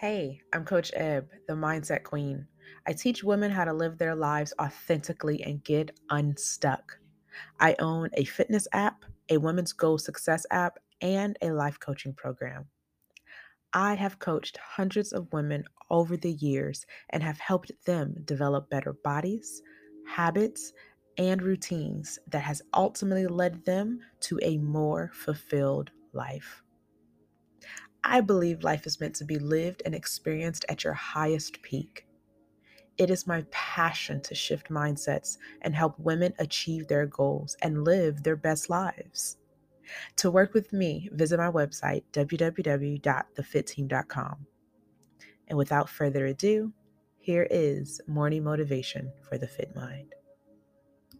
Hey, I'm Coach Eb, the Mindset Queen. I teach women how to live their lives authentically and get unstuck. I own a fitness app, a women's goal success app, and a life coaching program. I have coached hundreds of women over the years and have helped them develop better bodies, habits, and routines that has ultimately led them to a more fulfilled life. I believe life is meant to be lived and experienced at your highest peak. It is my passion to shift mindsets and help women achieve their goals and live their best lives. To work with me, visit my website, www.thefitteam.com. And without further ado, here is Morning Motivation for the Fit Mind.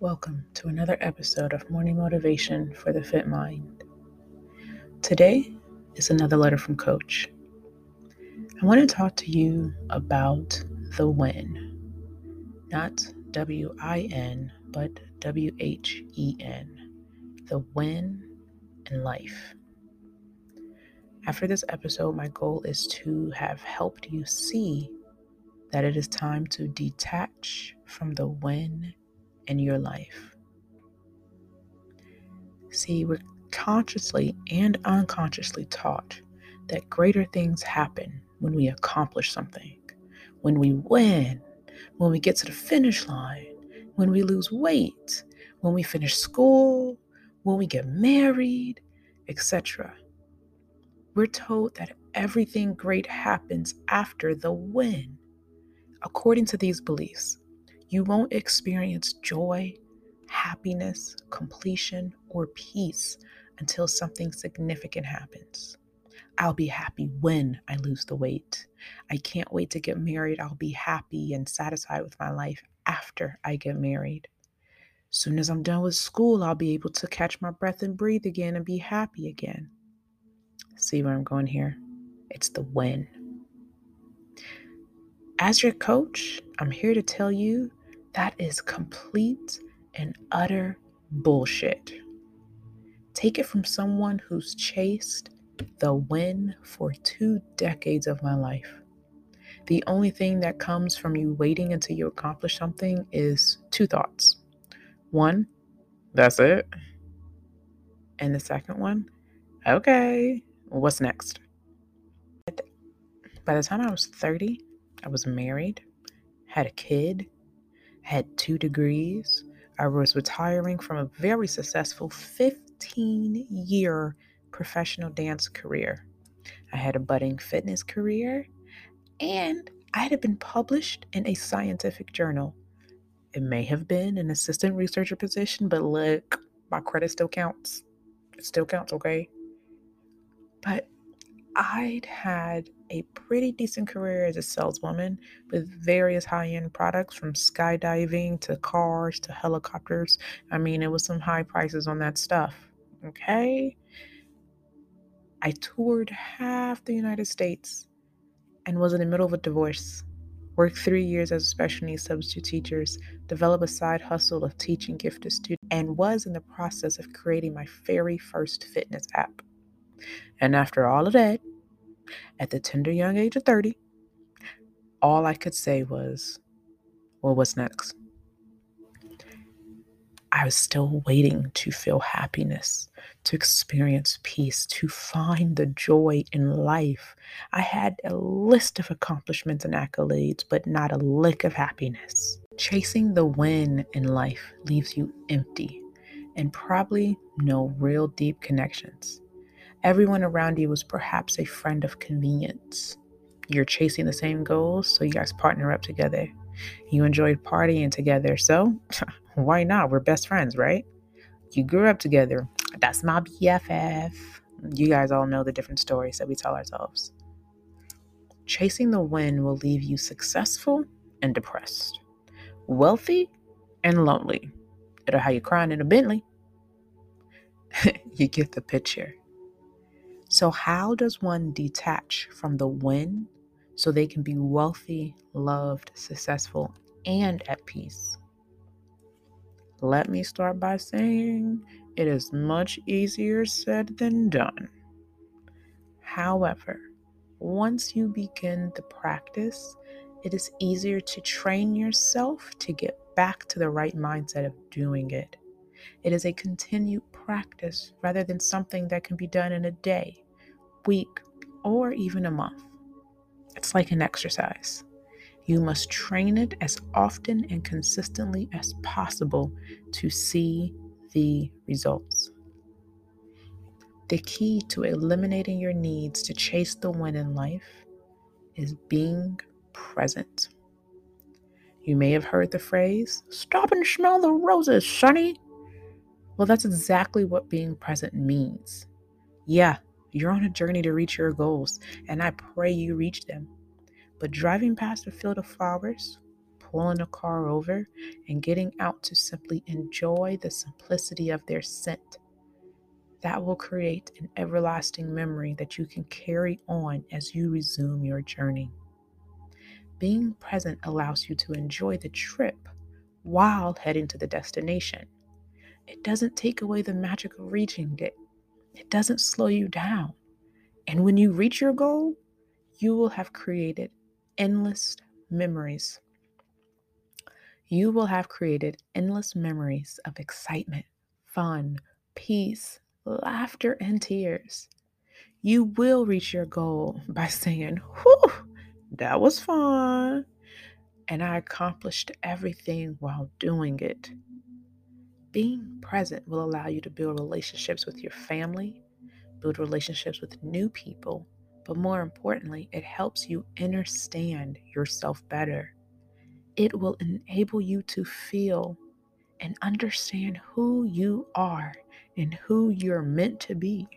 Welcome to another episode of Morning Motivation for the Fit Mind. Today is another letter from Coach. I want to talk to you about the win, not W-I-N, but W-H-E-N, the win in life. After this episode, my goal is to have helped you see that it is time to detach from the win in your life. See, we're consciously and unconsciously taught that greater things happen when we accomplish something, when we win, when we get to the finish line, when we lose weight, when we finish school, when we get married, etc. We're told that everything great happens after the win. According to these beliefs, you won't experience joy, happiness, completion, or peace until something significant happens. I'll be happy when I lose the weight. I can't wait to get married. I'll be happy and satisfied with my life after I get married. Soon as I'm done with school, I'll be able to catch my breath and breathe again and be happy again. See where I'm going here? It's the when. As your coach, I'm here to tell you that is complete and utter bullshit. Take it from someone who's chased the win for 2 decades of my life. The only thing that comes from you waiting until you accomplish something is 2 thoughts. One, that's it. And the second one, okay, what's next? By the time I was 30, I was married, had a kid, had 2 degrees. I was retiring from a very successful 15-year professional dance career. I had a budding fitness career, and I had been published in a scientific journal. It may have been an assistant researcher position, but look, my credit still counts. It still counts, okay? But I'd had a pretty decent career as a saleswoman with various high-end products, from skydiving to cars to helicopters. I mean, it was some high prices on that stuff, okay? I toured half the United States and was in the middle of a divorce. Worked 3 years as a special needs substitute teacher, developed a side hustle of teaching gifted students, and was in the process of creating my very first fitness app. And after all of that, at the tender young age of 30, all I could say was, well, what's next? I was still waiting to feel happiness, to experience peace, to find the joy in life. I had a list of accomplishments and accolades, but not a lick of happiness. Chasing the win in life leaves you empty and probably no real deep connections. Everyone around you is perhaps a friend of convenience. You're chasing the same goals, so you guys partner up together. You enjoyed partying together, so why not? We're best friends, right? You grew up together. That's my BFF. You guys all know the different stories that we tell ourselves. Chasing the wind will leave you successful and depressed, wealthy and lonely. It'll have you crying in a Bentley. You get the picture. So how does one detach from the wind so they can be wealthy, loved, successful, and at peace? Let me start by saying it is much easier said than done. However, once you begin the practice, it is easier to train yourself to get back to the right mindset of doing it. It is a continued practice rather than something that can be done in a day, week, or even a month. It's like an exercise. You must train it as often and consistently as possible to see the results. The key to eliminating your needs to chase the wind in life is being present. You may have heard the phrase, "Stop and smell the roses, Sonny." Well, that's exactly what being present means. Yeah, you're on a journey to reach your goals, and I pray you reach them. But driving past a field of flowers, pulling a car over, and getting out to simply enjoy the simplicity of their scent, that will create an everlasting memory that you can carry on as you resume your journey. Being present allows you to enjoy the trip while heading to the destination. It doesn't take away the magic of reaching it. It doesn't slow you down. And when you reach your goal, you will have created endless memories. You will have created endless memories of excitement, fun, peace, laughter, and tears. You will reach your goal by saying, "Whew, that was fun, and I accomplished everything while doing it." Being present will allow you to build relationships with your family, build relationships with new people, but more importantly, it helps you understand yourself better. It will enable you to feel and understand who you are and who you're meant to be.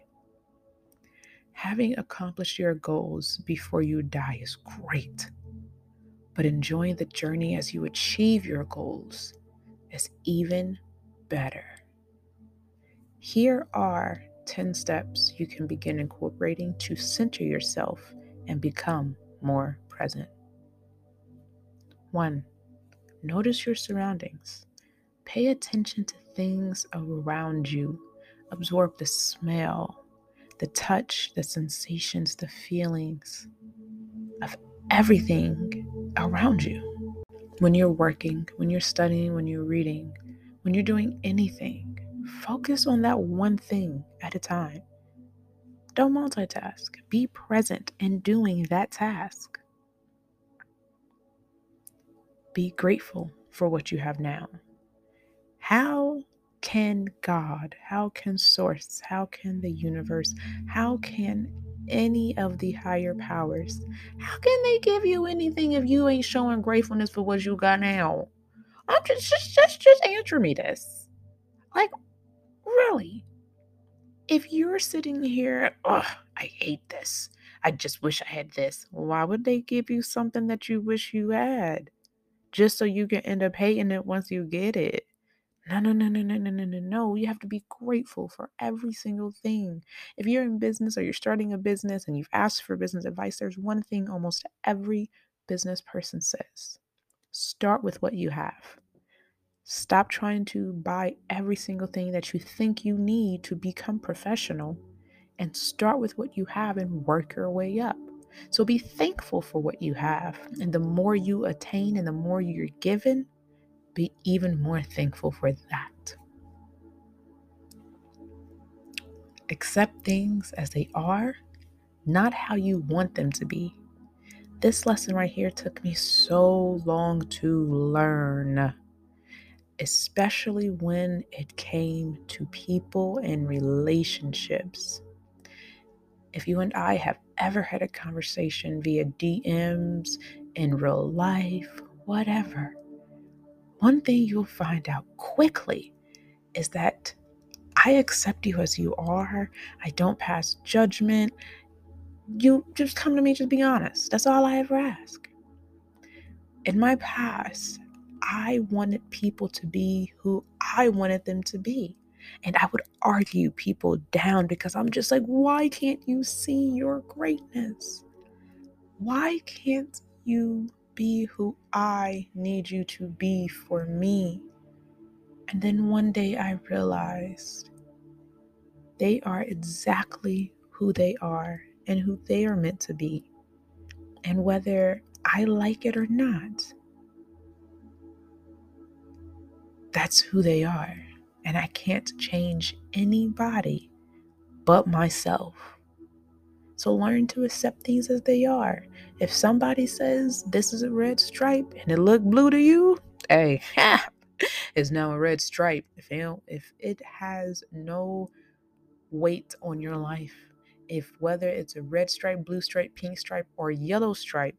Having accomplished your goals before you die is great, but enjoying the journey as you achieve your goals is even better. Here are 10 steps you can begin incorporating to center yourself and become more present. 1. Notice your surroundings. Pay attention to things around you. Absorb the smell, the touch, the sensations, the feelings of everything around you. When you're working, when you're studying, when you're reading, when you're doing anything, focus on that one thing at a time. Don't multitask. Be present in doing that task. Be grateful for what you have now. How can God, how can Source, how can the universe, how can any of the higher powers, how can they give you anything if you ain't showing gratefulness for what you got now? I'm just answer me this. Like, really, if you're sitting here, "Oh, I hate this. I just wish I had this," why would they give you something that you wish you had just so you can end up hating it once you get it? No. You have to be grateful for every single thing. If you're in business or you're starting a business and you've asked for business advice, there's one thing almost every business person says. Start with what you have. Stop trying to buy every single thing that you think you need to become professional, and start with what you have and work your way up. So be thankful for what you have. And the more you attain and the more you're given, be even more thankful for that. Accept things as they are, not how you want them to be. This lesson right here took me so long to learn, especially when it came to people and relationships. If you and I have ever had a conversation via DMs, in real life, whatever, one thing you'll find out quickly is that I accept you as you are. I don't pass judgment. You just come to me, just be honest. That's all I ever ask. In my past, I wanted people to be who I wanted them to be. And I would argue people down because I'm just like, why can't you see your greatness? Why can't you be who I need you to be for me? And then one day I realized they are exactly who they are and who they are meant to be. And whether I like it or not, that's who they are. And I can't change anybody but myself. So learn to accept things as they are. If somebody says this is a red stripe and it look blue to you, hey, it's now a red stripe. If it has no weight on your life, if whether it's a red stripe, blue stripe, pink stripe, or yellow stripe,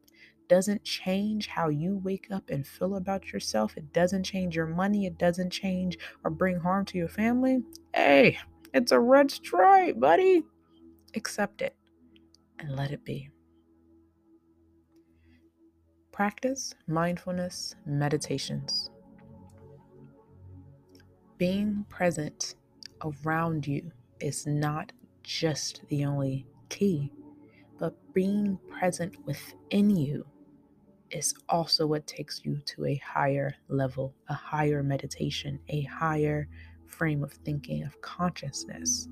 doesn't change how you wake up and feel about yourself. It doesn't change your money. It doesn't change or bring harm to your family. Hey, it's a red stripe, buddy. Accept it and let it be. Practice mindfulness meditations. Being present around you is not just the only key, but being present within you is also what takes you to a higher level, a higher meditation, a higher frame of thinking, of consciousness.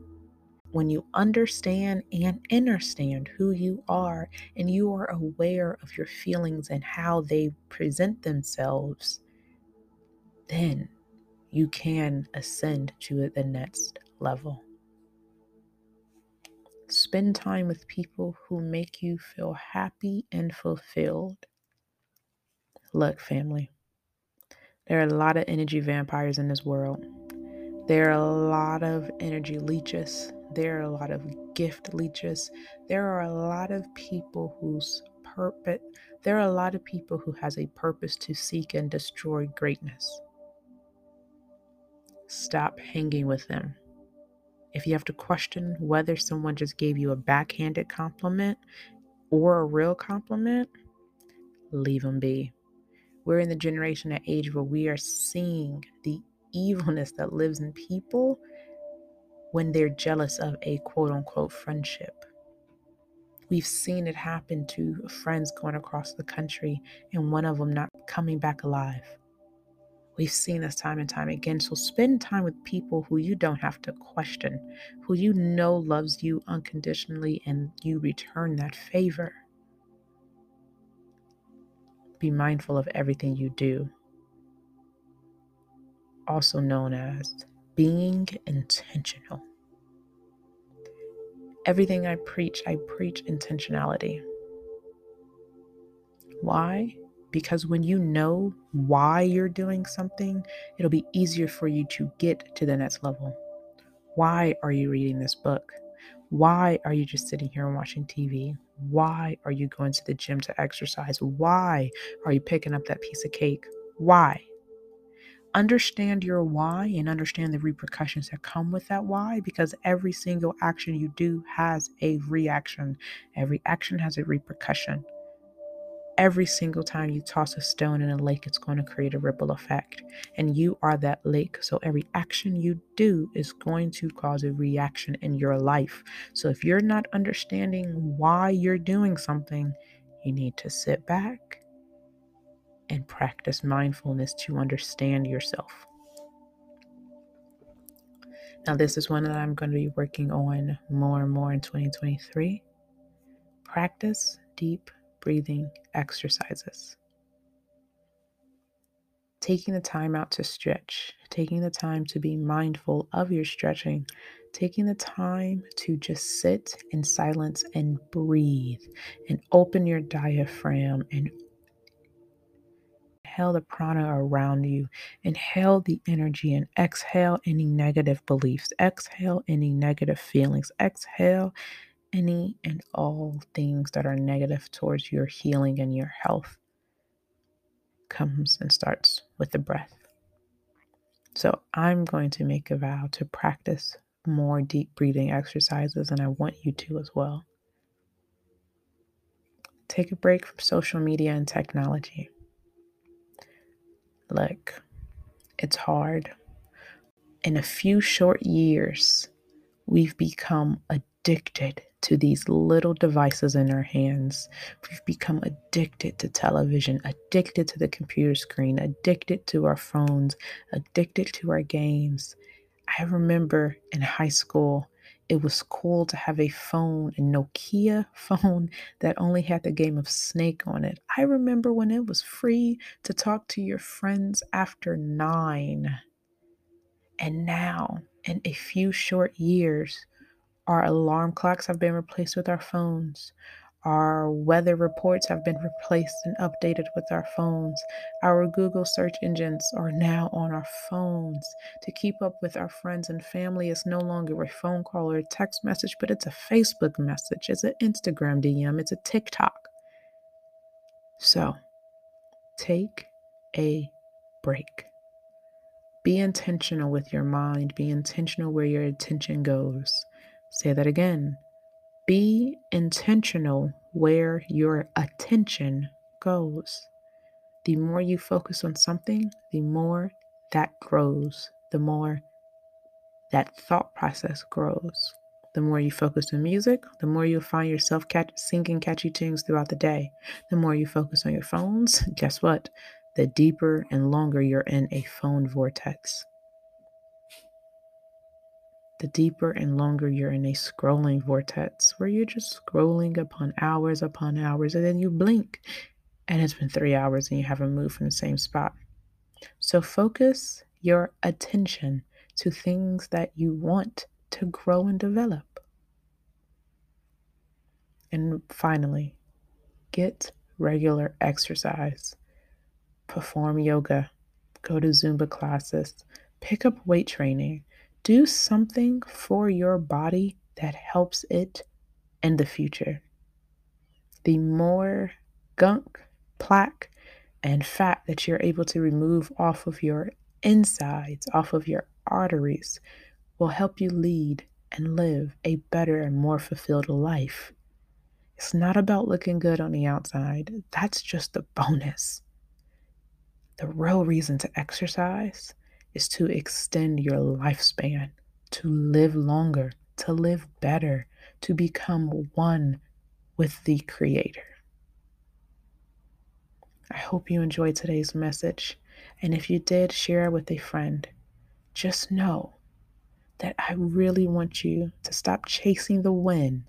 When you understand and understand who you are, and you are aware of your feelings and how they present themselves, then you can ascend to the next level. Spend time with people who make you feel happy and fulfilled. Look, family, there are a lot of energy vampires in this world. There are a lot of energy leeches. There are a lot of gift leeches. There are a lot of people who has a purpose to seek and destroy greatness. Stop hanging with them. If you have to question whether someone just gave you a backhanded compliment or a real compliment, leave them be. We're in the generation and age where we are seeing the evilness that lives in people when they're jealous of a quote-unquote friendship. We've seen it happen to friends going across the country and one of them not coming back alive. We've seen this time and time again. So spend time with people who you don't have to question, who you know loves you unconditionally, and you return that favor. Be mindful of everything you do, also known as being intentional. Everything I preach intentionality. Why? Because when you know why you're doing something, it'll be easier for you to get to the next level. Why are you reading this book? Why are you just sitting here and watching TV? Why are you going to the gym to exercise? Why are you picking up that piece of cake? Why? Understand your why and understand the repercussions that come with that why, because every single action you do has a reaction. Every action has a repercussion. Every single time you toss a stone in a lake, it's going to create a ripple effect. And you are that lake. So every action you do is going to cause a reaction in your life. So if you're not understanding why you're doing something, you need to sit back and practice mindfulness to understand yourself. Now, this is one that I'm going to be working on more and more in 2023. Practice deep breathing exercises. Taking the time out to stretch, taking the time to be mindful of your stretching, taking the time to just sit in silence and breathe and open your diaphragm and inhale the prana around you. Inhale the energy and exhale any negative beliefs. Exhale any negative feelings. Exhale any and all things that are negative towards your healing and your health. Comes and starts with the breath. So I'm going to make a vow to practice more deep breathing exercises, and I want you to as well. Take a break from social media and technology. Look, it's hard. In a few short years, we've become addicted to these little devices in our hands. We've become addicted to television, addicted to the computer screen, addicted to our phones, addicted to our games. I remember in high school, it was cool to have a phone, a Nokia phone that only had the game of Snake on it. I remember when it was free to talk to your friends after 9. And now, in a few short years, our alarm clocks have been replaced with our phones. Our weather reports have been replaced and updated with our phones. Our Google search engines are now on our phones. To keep up with our friends and family is no longer a phone call or a text message, but it's a Facebook message, it's an Instagram DM, it's a TikTok. So, take a break. Be intentional with your mind. Be intentional where your attention goes. Say that again. Be intentional where your attention goes. The more you focus on something, the more that grows. The more that thought process grows. The more you focus on music, the more you'll find yourself singing catchy tunes throughout the day. The more you focus on your phones, guess what? The deeper and longer you're in a phone vortex. The deeper and longer you're in a scrolling vortex where you're just scrolling upon hours, and then you blink and it's been 3 hours and you haven't moved from the same spot. So focus your attention to things that you want to grow and develop. And finally, get regular exercise. Perform yoga, go to Zumba classes, pick up weight training. Do something for your body that helps it in the future. The more gunk, plaque, and fat that you're able to remove off of your insides, off of your arteries, will help you lead and live a better and more fulfilled life. It's not about looking good on the outside. That's just a bonus. The real reason to exercise is to extend your lifespan, to live longer, to live better, to become one with the Creator. I hope you enjoyed today's message. And if you did, share it with a friend. Just know that I really want you to stop chasing the win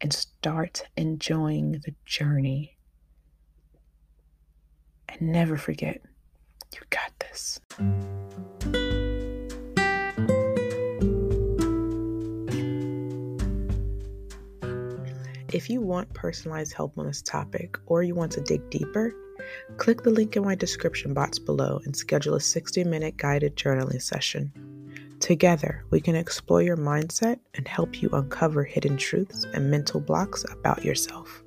and start enjoying the journey. And never forget, you got this. If you want personalized help on this topic or you want to dig deeper, click the link in my description box below and schedule a 60-minute guided journaling session. Together, we can explore your mindset and help you uncover hidden truths and mental blocks about yourself.